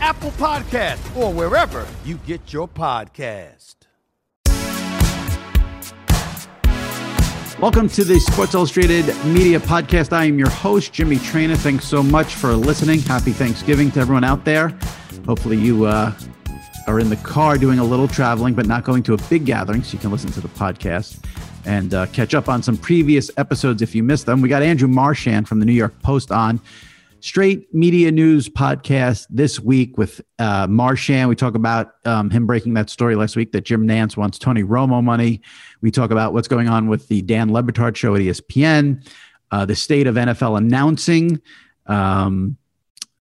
Apple Podcasts, or wherever you get your podcasts. Welcome to the Sports Illustrated Media Podcast. I am your host, Jimmy Traynor. Thanks so much for listening. Happy Thanksgiving to everyone out there. Hopefully you are in the car doing a little traveling, but not going to a big gathering, so you can listen to the podcast and catch up on some previous episodes if you missed them. We got Andrew Marchand from the New York Post on. Straight media news podcast this week with Marchand. We talk about him breaking that story last week that Jim Nantz wants Tony Romo money. We talk about what's going on with the Dan Le Batard show at ESPN, the state of NFL announcing,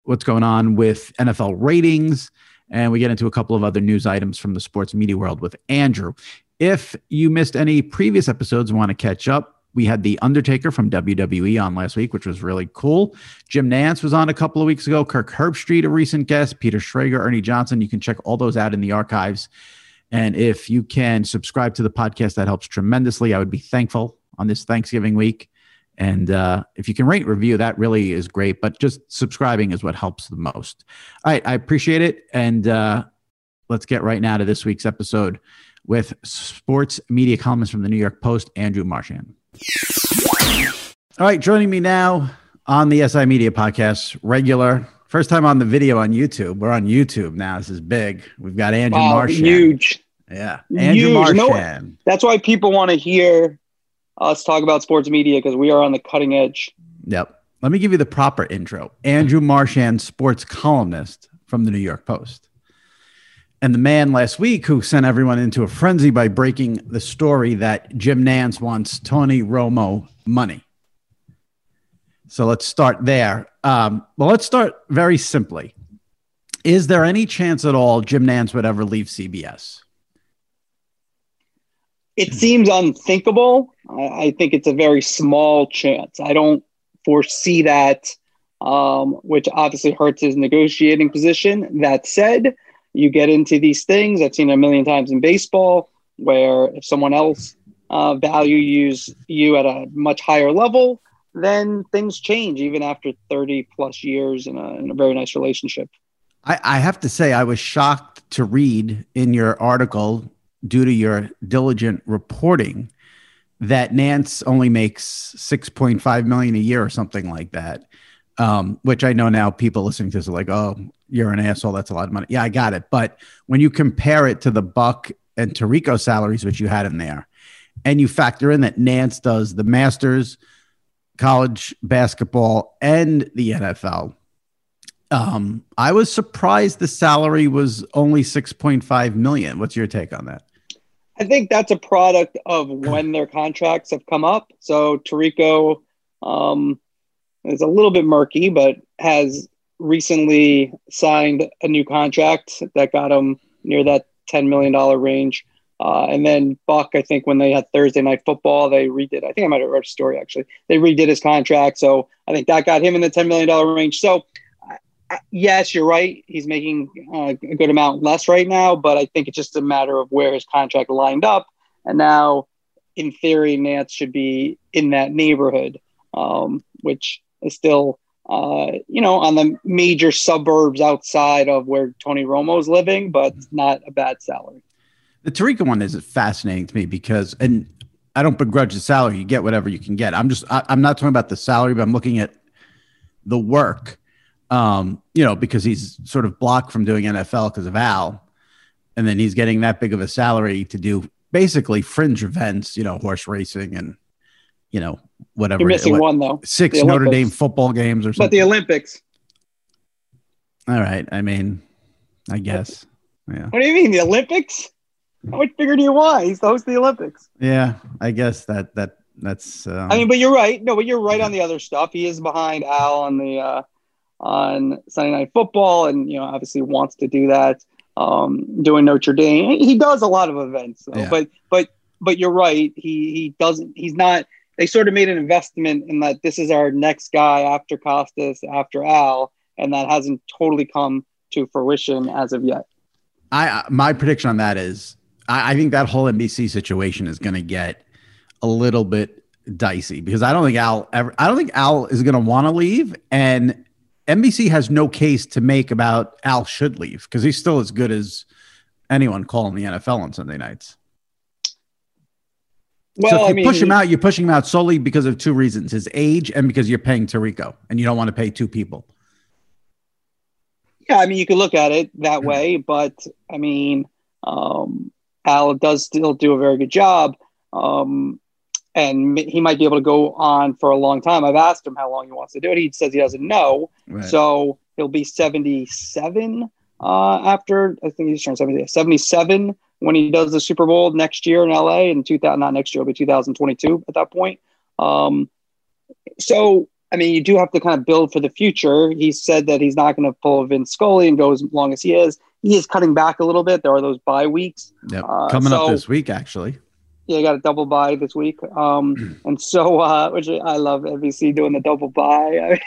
what's going on with NFL ratings, and we get into a couple of other news items from the sports media world with Andrew. If you missed any previous episodes and want to catch up, we had The Undertaker from WWE on last week, which was really cool. Jim Nantz was on a couple of weeks ago. Kirk Herbstreit, a recent guest. Peter Schrager, Ernie Johnson. You can check all those out in the archives. And if you can subscribe to the podcast, that helps tremendously. I would be thankful on this Thanksgiving week. And if you can rate and review, that really is great. But just subscribing is what helps the most. All right, I appreciate it. And let's get right now to this week's episode with sports media columnist from the New York Post, Andrew Marchand. All right, joining me now on the SI Media Podcast, regular, first time on the video on YouTube. We're on YouTube now. This is big. We've got Andrew Marchand. Huge. Yeah, Andrew Marchand. No, that's why people want to hear us talk about sports media, because we are on the cutting edge. Yep. Let me give you the proper intro. Andrew Marchand, sports columnist from the New York Post. And the man last week who sent everyone into a frenzy by breaking the story that Jim Nantz wants Tony Romo money. So let's start there. Well, let's start very simply. Is there any chance at all Jim Nantz would ever leave CBS? It seems unthinkable. I think it's a very small chance. I don't foresee that, which obviously hurts his negotiating position. That said, you get into these things. I've seen it a million times in baseball, where if someone else values you at a much higher level, then things change even after 30 plus years in a very nice relationship. I have to say I was shocked to read in your article, due to your diligent reporting, that Nantz only makes $6.5 million a year or something like that. Which I know now people listening to this are like, oh, you're an asshole. That's a lot of money. Yeah, I got it. But when you compare it to the Buck and Tirico salaries, which you had in there, and you factor in that Nantz does the Masters, college basketball, and the NFL, I was surprised the salary was only $6.5 million. What's your take on that? I think that's a product of when their contracts have come up. So Tirico, it's a little bit murky, but has recently signed a new contract that got him near that $10 million range. And then Buck, I think when they had Thursday Night Football, they redid. I think I might have read a story, actually. They redid his contract. So I think that got him in the $10 million range. So yes, you're right. He's making a good amount less right now, but I think it's just a matter of where his contract lined up. And now, in theory, Nantz should be in that neighborhood, which is still, on the major suburbs outside of where Tony Romo's living, but not a bad salary. The Tirico one is fascinating to me because, and I don't begrudge the salary. You get whatever you can get. I'm not talking about the salary, but I'm looking at the work. Because he's sort of blocked from doing NFL because of Al, and then he's getting that big of a salary to do basically fringe events, horse racing and, whatever. You're missing one though. 6 Notre Dame football games or something. But the Olympics. All right. I mean, I guess. Yeah. What do you mean the Olympics? How much bigger do you want? He's the host of the Olympics. Yeah. I guess that's, but you're right. No, but you're right on the other stuff. He is behind Al on the, on Sunday Night Football, and obviously wants to do that. Doing Notre Dame, he does a lot of events, though, yeah. But you're right. He doesn't. He's not. They sort of made an investment in that. This is our next guy after Costas, after Al, and that hasn't totally come to fruition as of yet. My prediction on that is I think that whole NBC situation is going to get a little bit dicey because I don't think Al is going to want to leave and. NBC has no case to make about Al should leave because he's still as good as anyone calling the NFL on Sunday nights. Well, so if push him out, you're pushing him out solely because of two reasons, his age and because you're paying Tirico and you don't want to pay two people. Yeah, you could look at it that way, but Al does still do a very good job. And he might be able to go on for a long time. I've asked him how long he wants to do it. He says he doesn't know. Right. So he'll be 77 after, I think he's turned 77 when he does the Super Bowl next year in LA in 2000, not next year, it'll be 2022 at that point. You do have to kind of build for the future. He said that he's not going to pull Vince Scully and go as long as he is. He is cutting back a little bit. There are those bye weeks. Yep. Coming up this week, actually. Yeah, I got a double buy this week. And so, which I love NBC doing the double buy.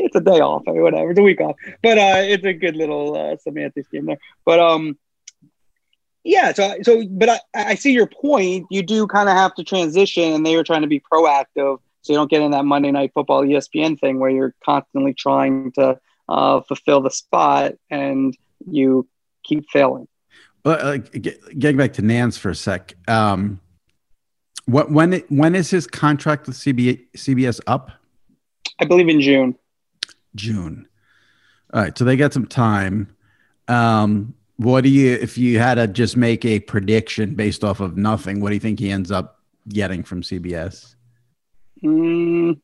It's a day off. Whatever. It's a week off. But it's a good little semantics game there. But, but I see your point. You do kind of have to transition, and they were trying to be proactive so you don't get in that Monday Night Football ESPN thing where you're constantly trying to fulfill the spot and you keep failing. But getting back to Nantz for a sec. When is his contract with CBS up? I believe in June. All right, so they got some time. If you had to just make a prediction based off of nothing, what do you think he ends up getting from CBS? It doesn't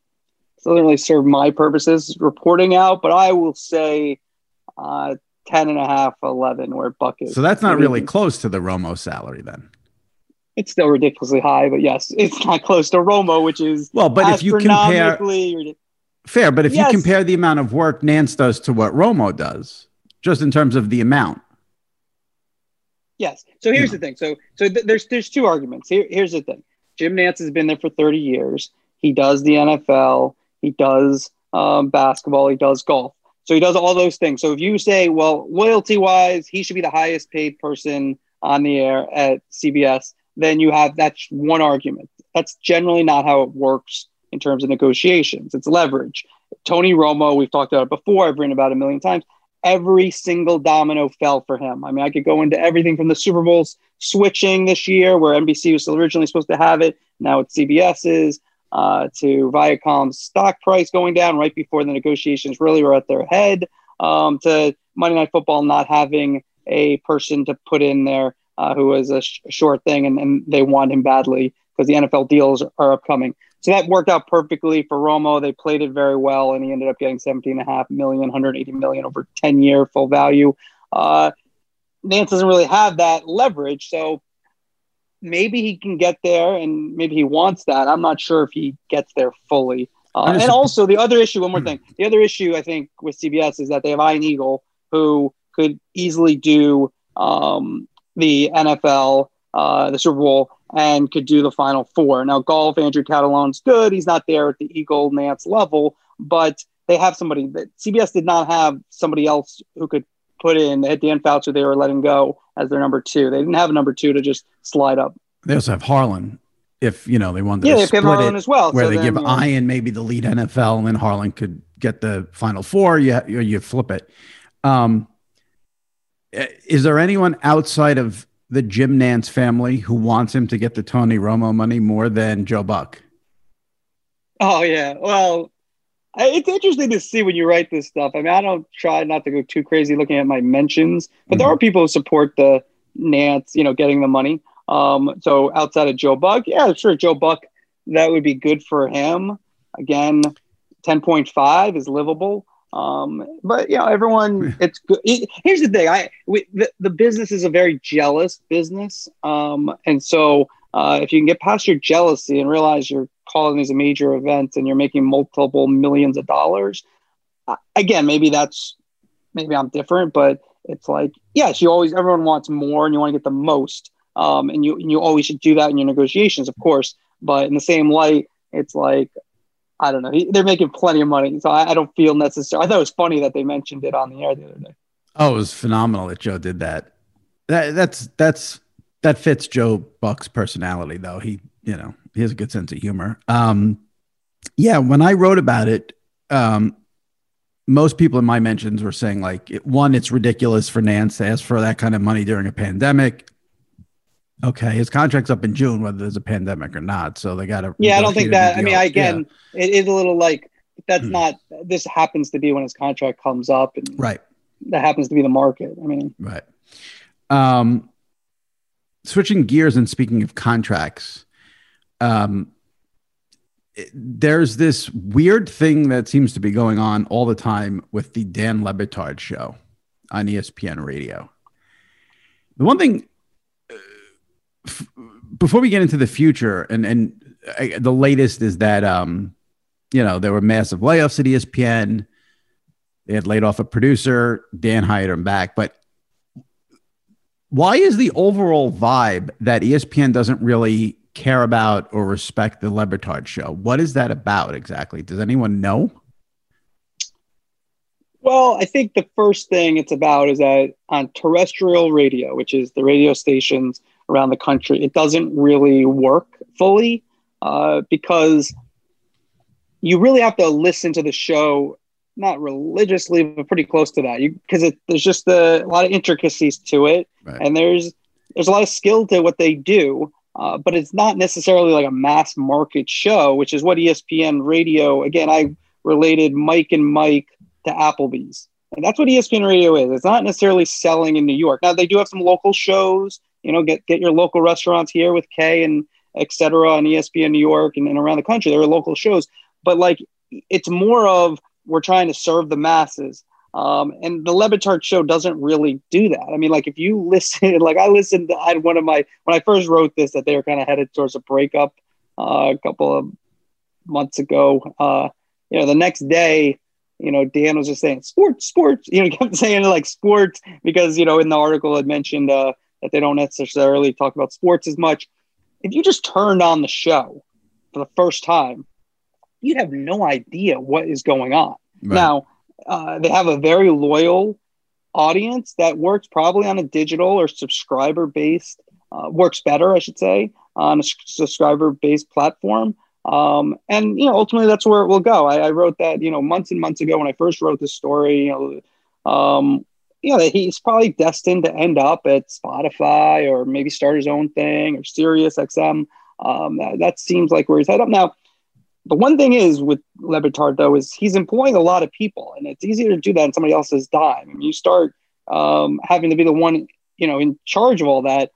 really serve my purposes reporting out, but I will say 10.5, 11, where Buck is. So that's not really close to the Romo salary then. It's still ridiculously high, but yes, it's not close to Romo, which is you compare the amount of work Nantz does to what Romo does, just in terms of the amount. Yes. So here's the thing. So there's two arguments. Here's the thing. Jim Nantz has been there for 30 years. He does the NFL. He does basketball. He does golf. So he does all those things. So if you say, well, loyalty wise, he should be the highest paid person on the air at CBS. Then you have that's one argument. That's generally not how it works in terms of negotiations. It's leverage. Tony Romo, we've talked about it before. I've written about it a million times. Every single domino fell for him. I could go into everything from the Super Bowls switching this year, where NBC was originally supposed to have it. Now it's CBS's, to Viacom's stock price going down right before the negotiations really were at their head, to Monday Night Football not having a person to put in there. Who was a short thing, and they want him badly because the NFL deals are upcoming. So that worked out perfectly for Romo. They played it very well, and he ended up getting $17.5 million, $180 million over 10-year full value. Nantz doesn't really have that leverage, so maybe he can get there, and maybe he wants that. I'm not sure if he gets there fully. And also the other issue, one more thing. The other issue, I think, with CBS is that they have Ian Eagle, who could easily do the NFL, the Super Bowl, and could do the Final Four. Now, golf, Andrew Catalano's good. He's not there at the Eagle Nantz level, but they have somebody that CBS did not have somebody else who could put in. They had Dan Foucher, they were letting go as their number two. They didn't have a number two to just slide up. They also have Harlan. If, you know, they wanted to split it as well, where so they then, give Ian maybe the lead NFL and then Harlan could get the Final Four. You flip it. Is there anyone outside of the Jim Nantz family who wants him to get the Tony Romo money more than Joe Buck? Oh, yeah. Well, it's interesting to see when you write this stuff. I mean, I don't try not to go too crazy looking at my mentions, but there are people who support the Nantz, you know, getting the money. So outside of Joe Buck, yeah, sure. Joe Buck, that would be good for him. Again, 10.5 is livable. But you know, everyone, it's good. Here's the thing. The business is a very jealous business. And so, if you can get past your jealousy and realize you're calling these a major event and you're making multiple millions of dollars, again, maybe I'm different, but it's like, yes, everyone wants more and you want to get the most. And you always should do that in your negotiations, of course. But in the same light, it's like, I don't know. They're making plenty of money. So I don't feel necessary. I thought it was funny that they mentioned it on the air the other day. Oh, it was phenomenal that Joe did that. That fits Joe Buck's personality, though. He has a good sense of humor. When I wrote about it, most people in my mentions were saying, like, one, it's ridiculous for Nance to ask for that kind of money during a pandemic. Okay, his contract's up in June, whether there's a pandemic or not. So they got to. Yeah, I don't think that. I mean, again, It is a little like that's not. This happens to be when his contract comes up, and right, that happens to be the market. I mean, right. Switching gears and speaking of contracts, there's this weird thing that seems to be going on all the time with the Dan Le Batard show on ESPN Radio. The one thing. Before we get into the future, and the latest is that, there were massive layoffs at ESPN. They had laid off a producer. Dan hired him back. But why is the overall vibe that ESPN doesn't really care about or respect the Le Batard show? What is that about exactly? Does anyone know? Well, I think the first thing it's about is that on terrestrial radio, which is the radio stations around the country, it doesn't really work fully because you really have to listen to the show, not religiously, but pretty close to that. Because there's just a lot of intricacies to it, right. And there's a lot of skill to what they do, but it's not necessarily like a mass market show, which is what ESPN Radio. Again, I related Mike and Mike to Applebee's, and that's what ESPN Radio is. It's not necessarily selling in New York. Now they do have some local shows. You know, get your local restaurants here with Kay and et cetera on ESPN New York and around the country. There are local shows, but like it's more of we're trying to serve the masses. And the Le Batard show doesn't really do that. I mean, like if you listen, like I listened to when I first wrote this, that they were kind of headed towards a breakup a couple of months ago. The next day, Dan was just saying sports, he kept saying like sports because, in the article it mentioned, that they don't necessarily talk about sports as much. If you just turned on the show for the first time, you'd have no idea what is going on. Right. Now, they have a very loyal audience that works probably on a digital or subscriber-based, works better, I should say, on a subscriber-based platform. And ultimately that's where it will go. I wrote that, months and months ago when I first wrote this story, he's probably destined to end up at Spotify or maybe start his own thing or Sirius XM. That seems like where he's headed up now. The one thing is with Le Batard, though, is he's employing a lot of people, and it's easier to do that in somebody else's dime. And you start having to be the one, in charge of all that.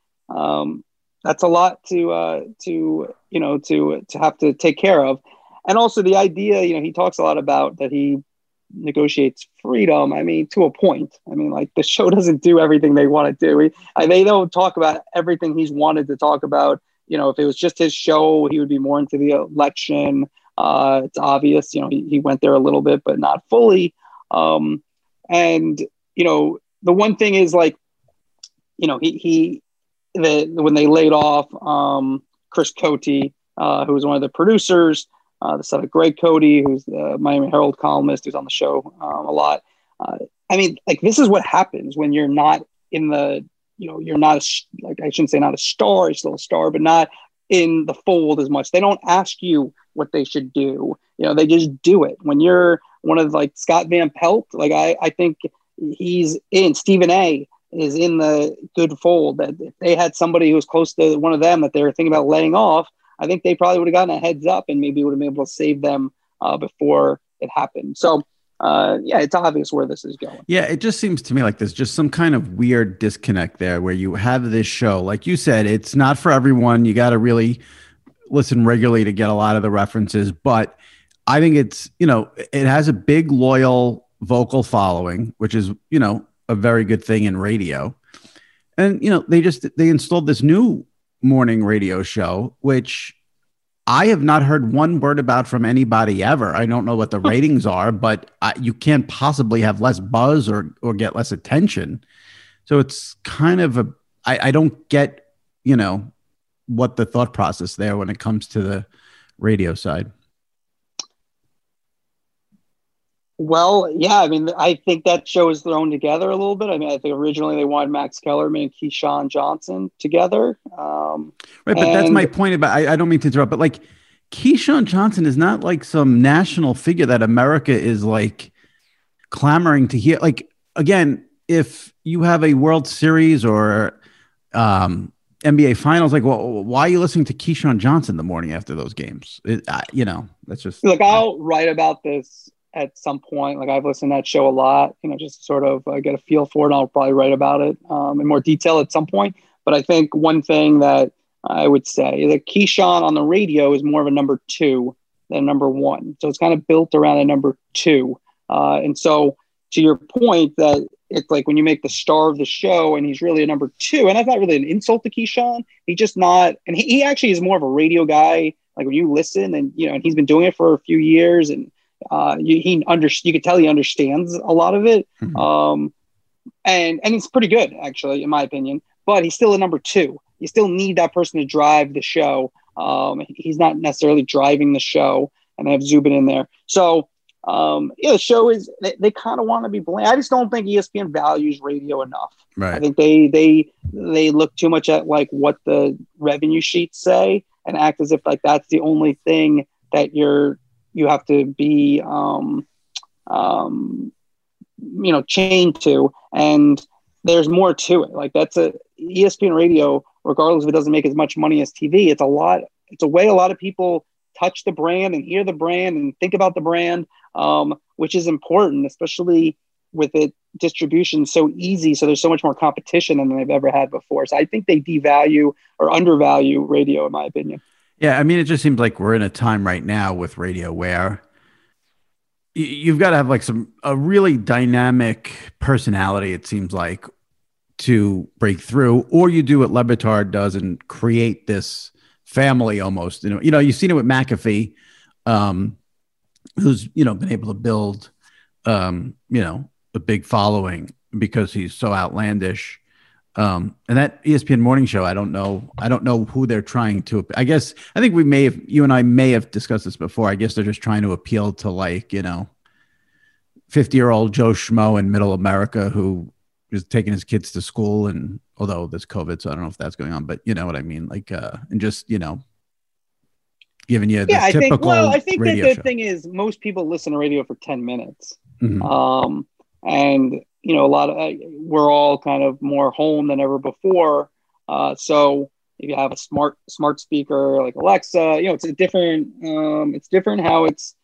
That's a lot to have to take care of. And also the idea, he talks a lot about that he negotiates freedom. I mean, to a point. I mean, like the show doesn't do everything they want to do. They don't talk about everything he's wanted to talk about. If it was just his show, he would be more into the election. It's obvious, he went there a little bit, but not fully. The one thing is like, when they laid off Chris Cote, who was one of the producers, the stuff with Greg Cody, who's the Miami Herald columnist, who's on the show a lot. I mean, like, this is what happens when you're not in the, you know, you're not, like, I shouldn't say not a star, you're still a star, but not in the fold as much. They don't ask you what they should do. You know, they just do it. When you're one of, like, Scott Van Pelt, like, I think he's in, Stephen A. is in the good fold, that if they had somebody who was close to one of them that they were thinking about letting off, I think they probably would have gotten a heads up and maybe would have been able to save them before it happened. So, yeah, it's obvious where this is going. Yeah, it just seems to me like there's just some kind of weird disconnect there where you have this show. Like you said, it's not for everyone. You got to really listen regularly to get a lot of the references. But I think it's, you know, it has a big, loyal, vocal following, which is, you know, a very good thing in radio. And, you know, they installed this new morning radio show, which I have not heard one word about from anybody ever. I don't know what the ratings are, but you can't possibly have less buzz or get less attention. So it's kind of I don't get, you know, what the thought process there when it comes to the radio side. Well, yeah, I mean, I think that show is thrown together a little bit. I mean, I think originally they wanted Max Kellerman and Keyshawn Johnson together. Right, but that's my point about, I don't mean to interrupt, but like Keyshawn Johnson is not like some national figure that America is like clamoring to hear. Like, again, if you have a World Series or NBA Finals, like, well, why are you listening to Keyshawn Johnson the morning after those games? You know, that's just... Look, I'll write about this at some point. Like, I've listened to that show a lot, you know, just sort of get a feel for it. And I'll probably write about it in more detail at some point. But I think one thing that I would say is that Keyshawn on the radio is more of a number two than number one. So it's kind of built around a number two. And so to your point that it's like when you make the star of the show and he's really a number two, and that's not really an insult to Keyshawn. He's just not. And he actually is more of a radio guy. Like when you listen and, you know, and he's been doing it for a few years and, you can tell he understands a lot of it. Mm-hmm. And he's pretty good actually, in my opinion, but he's still a number two. You still need that person to drive the show. He's not necessarily driving the show, and they have Zubin in there. So, yeah, the show is, they kind of want to be blamed. I just don't think ESPN values radio enough. Right. I think they look too much at like what the revenue sheets say and act as if like, that's the only thing that you have to be, you know, chained to, and there's more to it. Like that's ESPN radio, regardless if it doesn't make as much money as TV, it's a lot. It's a way a lot of people touch the brand and hear the brand and think about the brand, which is important, especially with it distribution so easy. So there's so much more competition than they've ever had before. So I think they devalue or undervalue radio, in my opinion. Yeah, I mean, it just seems like we're in a time right now with radio where you've got to have like a really dynamic personality, it seems like, to break through, or you do what Le Batard does and create this family almost. You know, you've seen it with McAfee, who's, you know, been able to build, you know, a big following because he's so outlandish. And that ESPN morning show, I don't know who they're trying to, you and I may have discussed this before. I guess they're just trying to appeal to like, you know, 50-year-old Joe Schmo in middle America who is taking his kids to school. And although there's COVID, so I don't know if that's going on, but you know what I mean? Like, and just, you know, giving you this typical radio show. Well, I think that the thing is most people listen to radio for 10 minutes. Mm-hmm. And you know, a lot of we're all kind of more home than ever before. So if you have a smart speaker like Alexa, you know, it's different how it's,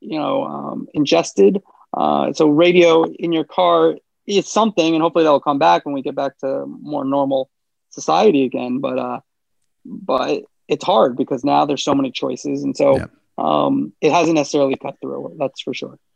you know, ingested. So radio in your car is something, and hopefully that'll come back when we get back to more normal society again. But it's hard because now there's so many choices, and so it hasn't necessarily cut through. That's for sure.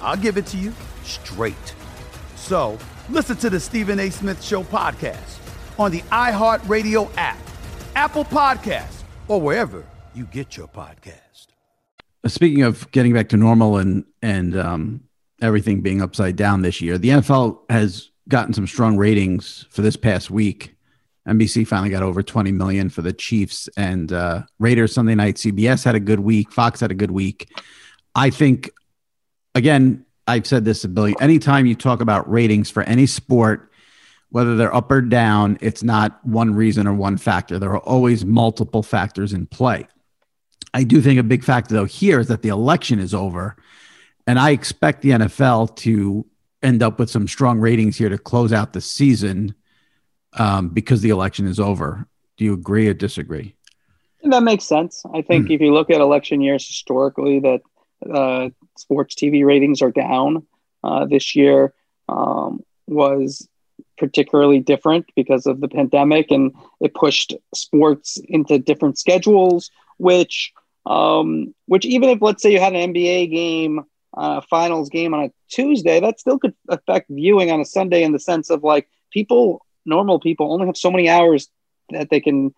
I'll give it to you straight. So, listen to the Stephen A. Smith Show podcast on the iHeartRadio app, Apple Podcasts, or wherever you get your podcast. Speaking of getting back to normal and everything being upside down this year, the NFL has gotten some strong ratings for this past week. NBC finally got over 20 million for the Chiefs and Raiders Sunday night. CBS had a good week. Fox had a good week. I think, again, I've said this a billion. Anytime you talk about ratings for any sport, whether they're up or down, it's not one reason or one factor. There are always multiple factors in play. I do think a big factor, though, here is that the election is over, and I expect the NFL to end up with some strong ratings here to close out the season because the election is over. Do you agree or disagree? That makes sense. I think if you look at election years historically, that sports TV ratings are down. This year was particularly different because of the pandemic, and it pushed sports into different schedules, which even if, let's say, you had an NBA game, finals game on a Tuesday, that still could affect viewing on a Sunday in the sense of, like, normal people only have so many hours that they can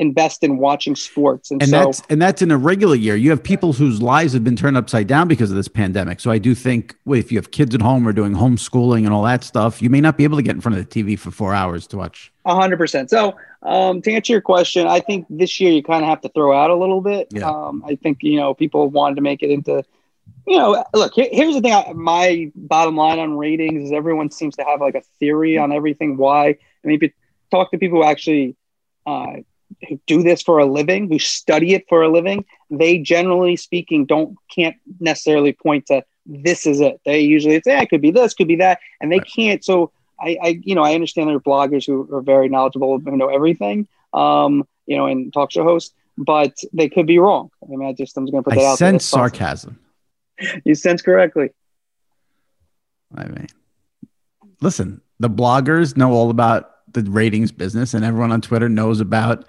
invest in watching sports. And that's in a regular year. You have people whose lives have been turned upside down because of this pandemic. So I do think if you have kids at home or doing homeschooling and all that stuff, you may not be able to get in front of the TV for 4 hours to watch. 100%. So to answer your question, I think this year you kind of have to throw out a little bit. Yeah. I think, people wanted to make it into, look, here's the thing. My bottom line on ratings is everyone seems to have, like, a theory on everything. Why? I mean, if you talk to people who actually who do this for a living, who study it for a living, they generally speaking can't necessarily point to this is it. They usually say, it could be this, could be that, and they can't. So I understand there are bloggers who are very knowledgeable, who know everything, and talk show hosts, but they could be wrong. I mean, I'm just going to put that out there. I sense sarcasm. You sense correctly. I mean, listen, the bloggers know all about the ratings business, and everyone on Twitter knows about,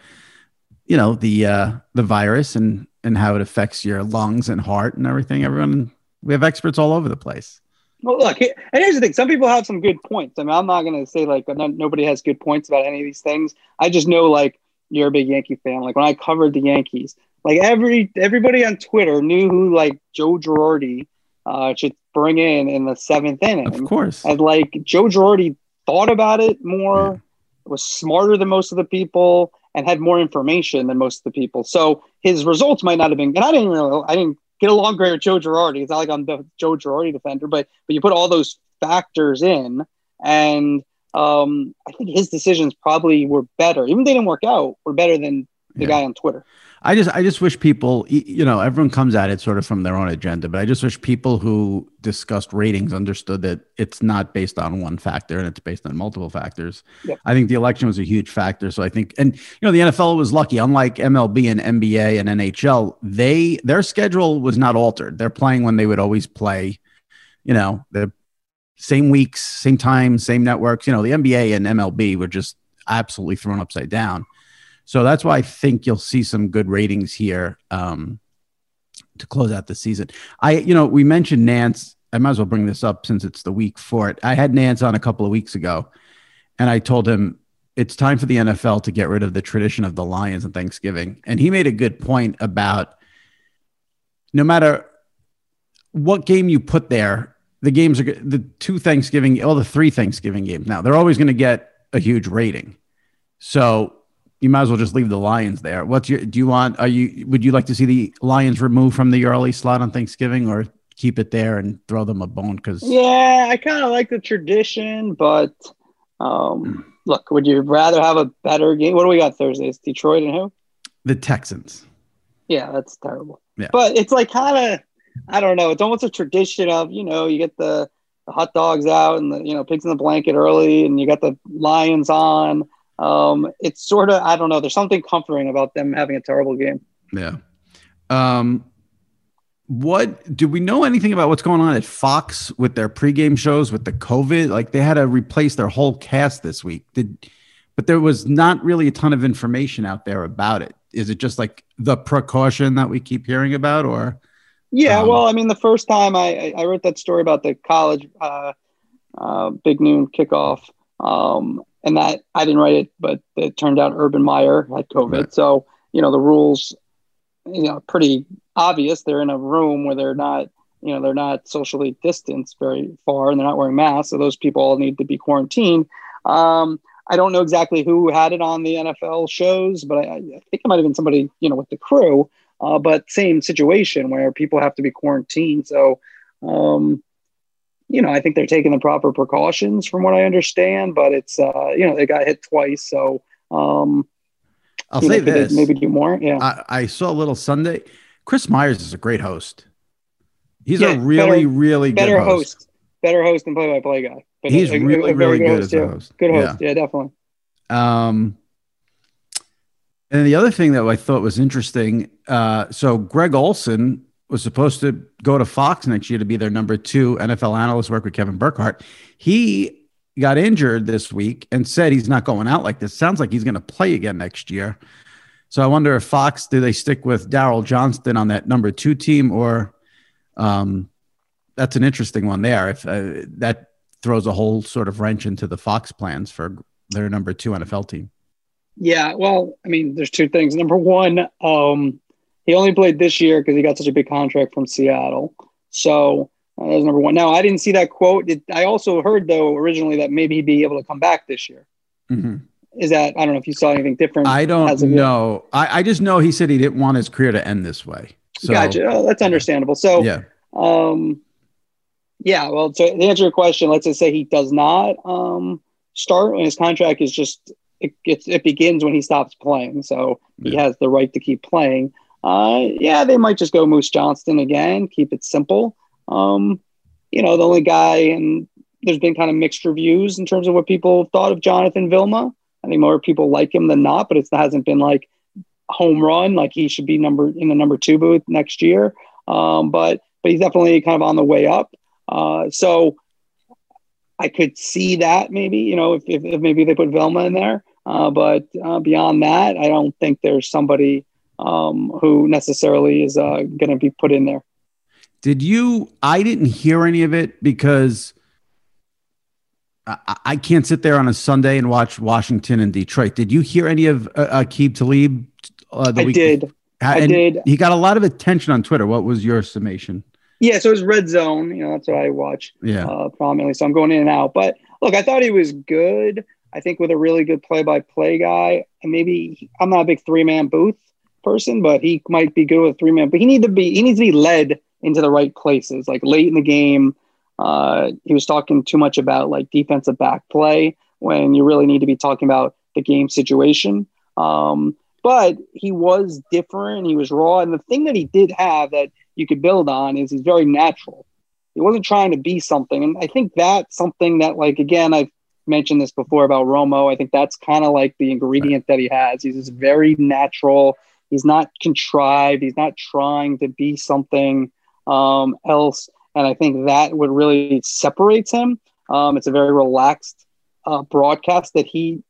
the virus and how it affects your lungs and heart and everything. We have experts all over the place. Well, look, and here's the thing. Some people have some good points. I mean, I'm not going to say, like, nobody has good points about any of these things. I just know, like, you're a big Yankee fan. Like, when I covered the Yankees, like, everybody on Twitter knew who, like, Joe Girardi should bring in the seventh inning. Of course. And, like, Joe Girardi thought about it more, was smarter than most of the people, and had more information than most of the people. So his results might not have been – and I didn't get along great with Joe Girardi. It's not like I'm the Joe Girardi defender, but you put all those factors in, and I think his decisions probably were better. Even if they didn't work out, were better than the guy on Twitter. I just wish people, everyone comes at it sort of from their own agenda, but I just wish people who discussed ratings understood that it's not based on one factor and it's based on multiple factors. Yep. I think the election was a huge factor. So I think, and the NFL was lucky, unlike MLB and NBA and NHL, their schedule was not altered. They're playing when they would always play, they're same weeks, same time, same networks. You know, the NBA and MLB were just absolutely thrown upside down. So that's why I think you'll see some good ratings here to close out the season. You know, we mentioned Nantz. I might as well bring this up since it's the week for it. I had Nantz on a couple of weeks ago, and I told him it's time for the NFL to get rid of the tradition of the Lions on Thanksgiving. And he made a good point about no matter what game you put there, the games are the two Thanksgiving, all the three Thanksgiving games now, they're always going to get a huge rating. So you might as well just leave the Lions there. Would you like to see the Lions removed from the early slot on Thanksgiving, or keep it there and throw them a bone? Because I kind of like the tradition, but look, would you rather have a better game? What do we got Thursday? It's Detroit and who? The Texans. Yeah, that's terrible. Yeah. But it's like kind of, I don't know. It's almost a tradition of, you know, you get the hot dogs out and the, you know, pigs in the blanket early, and you got the Lions on. It's sort of, I don't know. There's something comforting about them having a terrible game. Yeah. What do we know anything about what's going on at Fox with their pregame shows with the COVID? Like, they had to replace their whole cast this week. But there was not really a ton of information out there about it. Is it just like the precaution that we keep hearing about, or? Yeah. Well, I mean, the first time I wrote that story about the college big noon kickoff, and that I didn't write it, but it turned out Urban Meyer had COVID. Right. So, you know, the rules, you know, pretty obvious. They're in a room where they're not, you know, they're not socially distanced very far, and they're not wearing masks. So those people all need to be quarantined. I don't know exactly who had it on the NFL shows, but I think it might've been somebody, you know, with the crew, but same situation where people have to be quarantined. So, you know, I think they're taking the proper precautions from what I understand, but it's, you know, they got hit twice. So, I'll say this, maybe do more. Yeah. I saw a little Sunday. Chris Myers is a great host. He's a really, really good host. Better host than play-by-play guy. But he's really, really good as a host. Good host. Yeah, definitely. And the other thing that I thought was interesting, so Greg Olson was supposed to go to Fox next year to be their number 2 NFL analyst, work with Kevin Burkhardt. He got injured this week and said he's not going out like this. Sounds like he's going to play again next year. So I wonder if Fox, do they stick with Daryl Johnston on that number 2 team, or that's an interesting one there. If that throws a whole sort of wrench into the Fox plans for their number 2 NFL team. Yeah. Well, I mean, there's two things. Number one, he only played this year because he got such a big contract from Seattle. So that was number one. Now, I didn't see that quote. I also heard, though, originally that maybe he'd be able to come back this year. Mm-hmm. Is that, I don't know if you saw anything different. I don't know. I just know he said he didn't want his career to end this way. So, gotcha. Oh, that's understandable. So, yeah. Yeah, well, to answer your question, let's just say he does not start when his contract is just – it begins when he stops playing. So he has the right to keep playing. They might just go Moose Johnston again, keep it simple. You know, the only guy – and there's been kind of mixed reviews in terms of what people thought of Jonathan Vilma. I think more people like him than not, but it hasn't been like home run, like he should be in the number 2 booth next year. But he's definitely kind of on the way up. So I could see that maybe, you know, if maybe they put Vilma in there, but beyond that, I don't think there's somebody who necessarily is going to be put in there. I didn't hear any of it because I can't sit there on a Sunday and watch Washington and Detroit. Did you hear any of Aqib Talib? I did. He got a lot of attention on Twitter. What was your summation? Yeah, so it was Red Zone. You know, that's what I watch prominently. So I'm going in and out. But, look, I thought he was good. I think with a really good play-by-play guy. And maybe I'm not a big three-man booth person, but he might be good with three-man. But he needs to be led into the right places. Like, late in the game, he was talking too much about, like, defensive back play when you really need to be talking about the game situation. But he was different. He was raw. And the thing that he did have that you could build on is he's very natural. He wasn't trying to be something. And I think that's something that, like, again, I've mentioned this before about Romo. I think that's kind of like the ingredient that he has. He's just very natural. He's not contrived. He's not trying to be something else. And I think that what really separates him. It's a very relaxed broadcast that he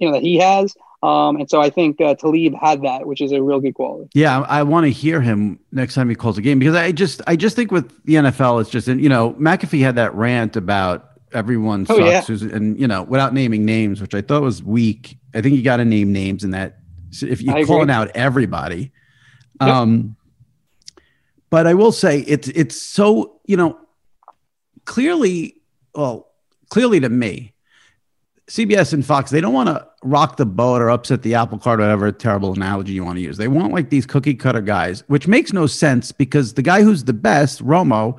has. And so I think Talib had that, which is a real good quality. Yeah, I want to hear him next time he calls a game, because I just think with the NFL, it's just, McAfee had that rant about everyone sucks, and without naming names, which I thought was weak. I think you got to name names in that. If you're calling out everybody, yep. But I will say it's so, clearly to me, CBS and Fox, they don't want to rock the boat or upset the apple cart or whatever terrible analogy you want to use. They want like these cookie cutter guys, which makes no sense, because the guy who's the best, Romo,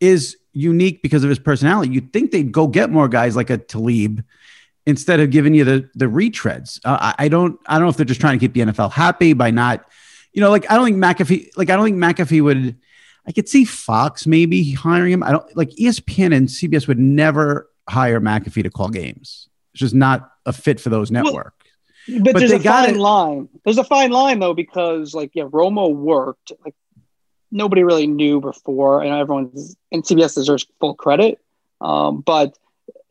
is unique because of his personality. You'd think they'd go get more guys like a Talib instead of giving you the retreads. I don't know if they're just trying to keep the NFL happy by not, I don't think McAfee would. I could see Fox maybe hiring him. I don't like ESPN and CBS would never hire McAfee to call games. It's just not a fit for those networks. Well, but there's a fine line. There's a fine line though, because Romo worked. Like nobody really knew before, and CBS deserves full credit. But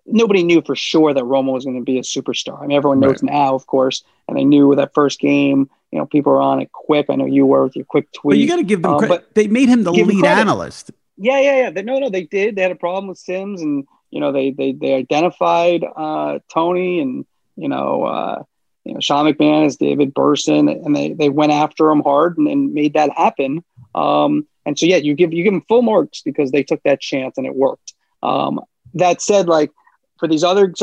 nobody knew for sure that Romo was going to be a superstar. I mean, everyone knows now, of course, and they knew with that first game. People are on it quick. I know you were with your quick tweet. But you got to give them credit. They made him the lead analyst. Yeah. They did. They had a problem with Sims, and they identified Tony, and Sean McMahon as David Burson, and they went after him hard and made that happen. And so you give them full marks because they took that chance and it worked. That said, for these other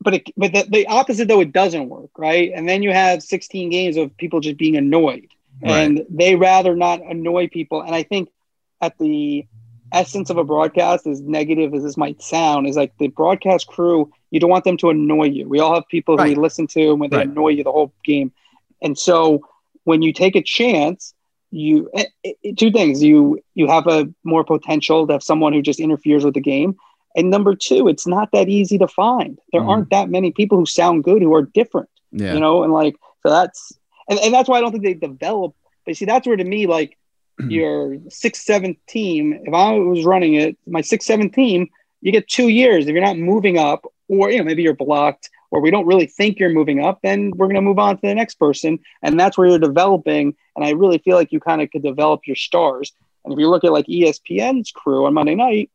But the opposite, though, it doesn't work, right? And then you have 16 games of people just being annoyed. Right. And they rather not annoy people. And I think at the essence of a broadcast, as negative as this might sound, is the broadcast crew, you don't want them to annoy you. We all have people who we listen to, and when they annoy you the whole game. And so when you take a chance, two things. You have a more potential to have someone who just interferes with the game. And number two, it's not that easy to find. There aren't that many people who sound good, who are different, so that's why I don't think they develop. But see, that's where to me, your 6-7 team, if I was running it, my 6-7 team, you get 2 years. If you're not moving up, or, maybe you're blocked, or we don't really think you're moving up, then we're going to move on to the next person. And that's where you're developing. And I really feel like you kind of could develop your stars. And if you look at ESPN's crew on Monday night,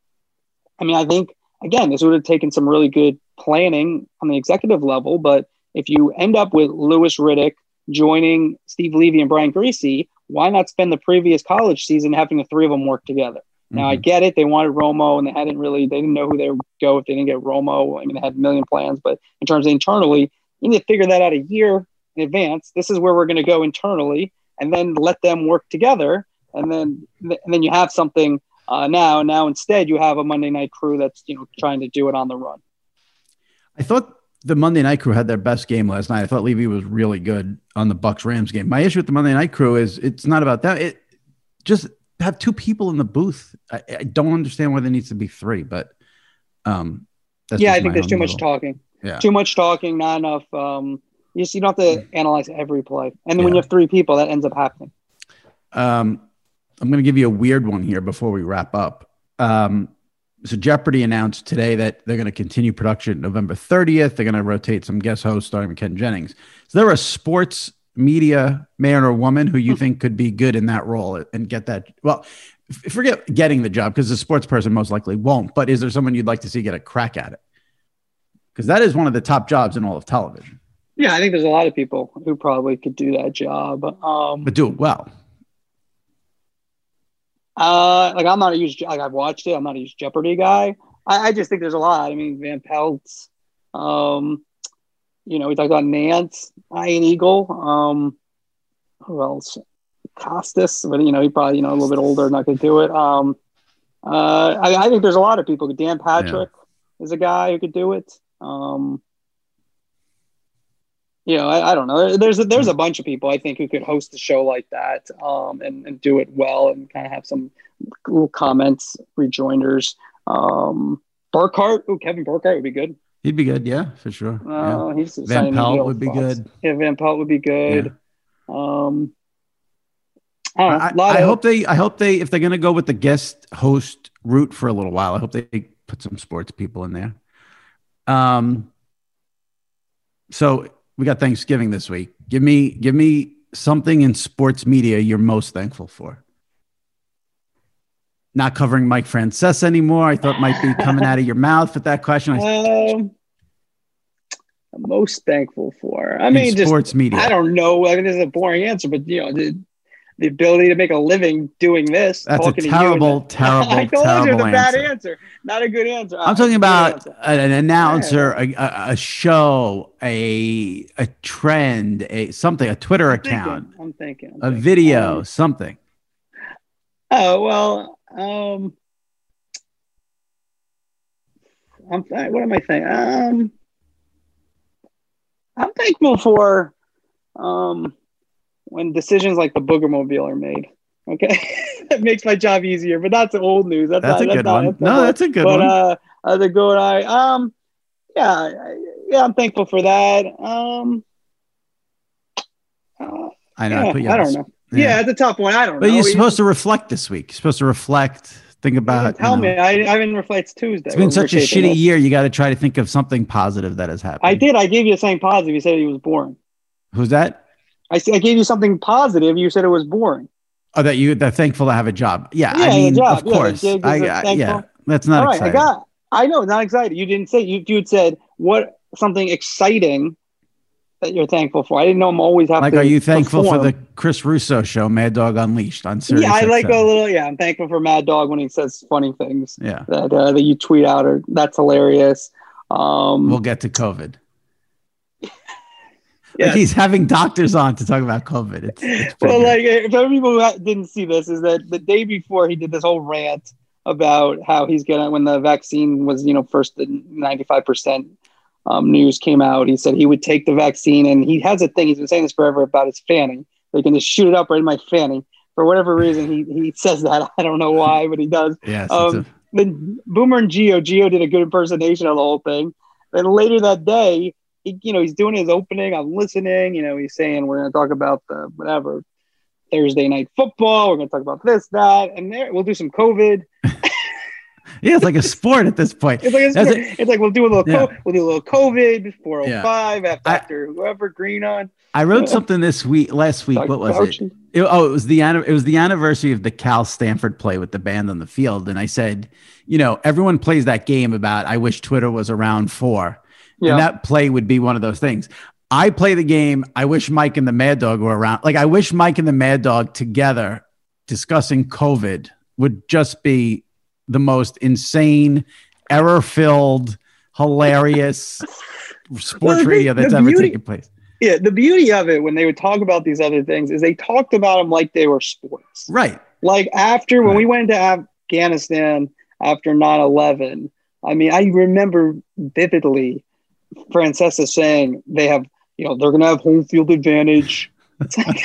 I think, again, this would have taken some really good planning on the executive level, but if you end up with Louis Riddick joining Steve Levy and Brian Griese, why not spend the previous college season having the three of them work together? Now, I get it. They wanted Romo, and they didn't know who they would go if they didn't get Romo. They had a million plans, but in terms of internally, you need to figure that out a year in advance. This is where we're going to go internally, and then let them work together, and then you have something. Now instead you have a Monday night crew that's trying to do it on the run. I thought the Monday night crew had their best game last night. I thought Levy was really good on the Bucks-Rams game. My issue with the Monday night crew is it's not about that. It just have two people in the booth. I don't understand why there needs to be three, but I think there's too much talking. Yeah. Too much talking, not enough. You don't have to analyze every play, and then when you have three people, that ends up happening. I'm going to give you a weird one here before we wrap up. So Jeopardy announced today that they're going to continue production November 30th. They're going to rotate some guest hosts starting with Ken Jennings. Is there a sports media man or woman who you think could be good in that role and get that? Well, forget getting the job, because the sports person most likely won't. But is there someone you'd like to see get a crack at it? Because that is one of the top jobs in all of television. Yeah, I think there's a lot of people who probably could do that job. But do it well. I've watched it. I'm not a huge Jeopardy guy. I just think there's a lot. Van Pelt, we talked about Nantz, Ian Eagle, who else? Costas, but he probably, a little bit older, not going to do it. I think there's a lot of people. Dan Patrick is a guy who could do it. I don't know. There's a bunch of people I think who could host a show like that, and do it well, and kind of have some cool comments, rejoinders. Burkhardt, Kevin Burkhardt would be good. He'd be good, yeah, for sure. Van Pelt would be good. Yeah, Van Pelt would be good. I hope they, if they're going to go with the guest host route for a little while, I hope they put some sports people in there. So we got Thanksgiving this week. Give me something in sports media you're most thankful for. Not covering Mike Francesa anymore. I thought might be coming out of your mouth with that question. I'm most thankful for. I mean, sports media. I don't know. I mean, this is a boring answer, but you know, the ability to make a living doing this. That's a terrible. I told you, the bad answer. Not a good answer. I'm talking about an announcer, a show, a trend, something, a Twitter account. I'm thinking. A video, something. Oh, well, what am I thinking? I'm thankful for when decisions like the Boogermobile are made. Okay. That makes my job easier, but that's old news. That's a good one. That's a good one. Yeah, I'm thankful for that. I know. I don't know. Yeah, it's a tough one. I don't know. But you're supposed to reflect this week. You're supposed to reflect, think about. Tell me. I haven't reflected Tuesday. It's been such a shitty year. You got to try to think of something positive that has happened. I did. I gave you something positive. You said it was boring. Who's that? I gave you something positive. You said it was boring. Oh, that thankful to have a job. Yeah, I mean, of course. Yeah, that's not all exciting. Right, I know, not exciting. You didn't say. You'd said what something exciting that you're thankful for. I didn't know I'm always happy. Like, are you thankful for the Chris Russo show, Mad Dog Unleashed on Sirius? Yeah, I like a little. Yeah, I'm thankful for Mad Dog when he says funny things. Yeah, that you tweet out, or that's hilarious. We'll get to COVID. Yes. Like, he's having doctors on to talk about COVID. It's well, like, for people who didn't see this, is that the day before he did this whole rant about how he's gonna, when the vaccine was, you know, first the 95% news came out, he said he would take the vaccine, and he has a thing. He's been saying this forever about his fanny. They can just shoot it up right in my fanny. For whatever reason, he says that. I don't know why, but he does. Yes. Then Boomer and Geo did a good impersonation of the whole thing. Then later that day, he's doing his opening. I'm listening. He's saying we're going to talk about the whatever Thursday night football. We're going to talk about this, that, and there. We'll do some COVID. Yeah, it's like a sport at this point. It's like a sport. It's like we'll do a little. Yeah. We'll do a little COVID 405 after whoever green on. I wrote something this week, last week. What was it? It was the anniversary of the Cal Stanford play with the band on the field, and I said, everyone plays that game about I wish Twitter was around for. Yeah. And that play would be one of those things. I play the game. I wish Mike and the Mad Dog were around. Like, I wish Mike and the Mad Dog together discussing COVID would just be the most insane, error-filled, hilarious sports radio that's ever taken place. Yeah, the beauty of it when they would talk about these other things is they talked about them like they were sports. Right. Like after when we went to Afghanistan after 9/11, I mean, I remember vividly Francesa saying they have, they're going to have home field advantage. It's like,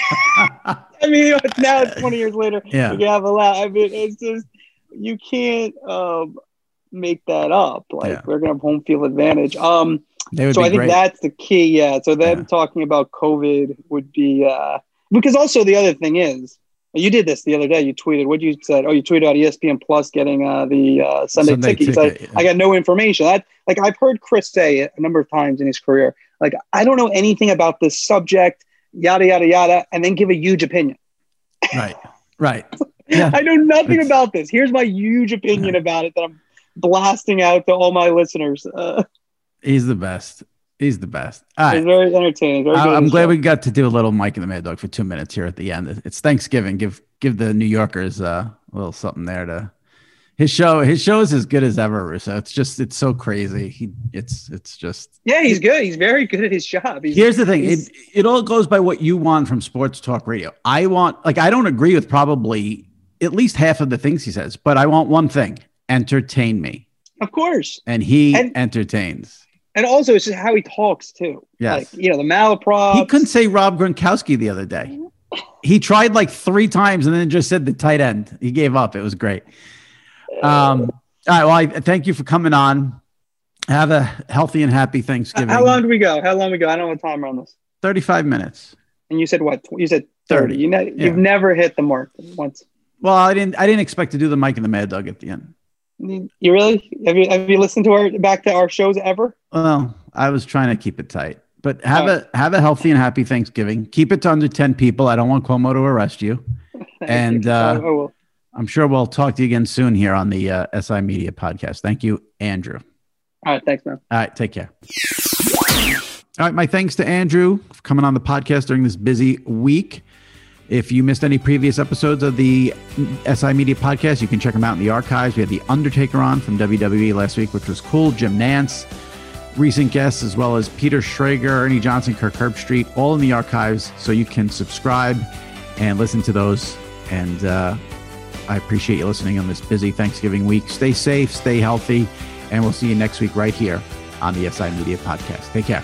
I mean, now it's 20 years later. Yeah. You have a lot. I mean, it's just, you can't make that up. Like, we're going to have home field advantage. So I think that's the key. Yeah. So then talking about COVID would be, because also the other thing is, you did this the other day. You tweeted what you said. Oh, you tweeted out ESPN Plus getting the Sunday ticket. I got no information. I've heard Chris say it a number of times in his career. Like, I don't know anything about this subject, yada, yada, yada, and then give a huge opinion. Right. Yeah. I know nothing about this. Here's my huge opinion about it that I'm blasting out to all my listeners. He's the best. He's the best. All right. He's very entertaining. I'm glad we got to do a little Mike and the Mad Dog for 2 minutes here at the end. It's Thanksgiving. Give the New Yorkers a little something there to his show. His show is as good as ever, Russo. It's so crazy. He's good. He's very good at his job. Here's the thing. It all goes by what you want from sports talk radio. I want, I don't agree with probably at least half of the things he says, but I want one thing: entertain me. Of course. And he entertains. And also, it's just how he talks, too. Yeah. The malaprops. He couldn't say Rob Gronkowski the other day. He tried like three times and then just said the tight end. He gave up. It was great. All right. Well, I thank you for coming on. Have a healthy and happy Thanksgiving. How long do we go? I don't know what time we're on this. 35 minutes. And you said what? You said 30. You know, you've never hit the mark once. Well, I didn't expect to do the Mike and the Mad Dog at the end. You really? Have you listened to our shows ever? Well, I was trying to keep it tight, but have a healthy and happy Thanksgiving. Keep it to under 10 people. I don't want Cuomo to arrest you. And I'm sure we'll talk to you again soon here on the SI Media podcast. Thank you, Andrew. All right. Thanks, man. All right. Take care. All right. My thanks to Andrew for coming on the podcast during this busy week. If you missed any previous episodes of the SI Media podcast, you can check them out in the archives. We had The Undertaker on from WWE last week, which was cool. Jim Nantz, recent guests, as well as Peter Schrager, Ernie Johnson, Kirk Herbstreit, all in the archives. So you can subscribe and listen to those. And I appreciate you listening on this busy Thanksgiving week. Stay safe, stay healthy, and we'll see you next week right here on the SI Media podcast. Take care.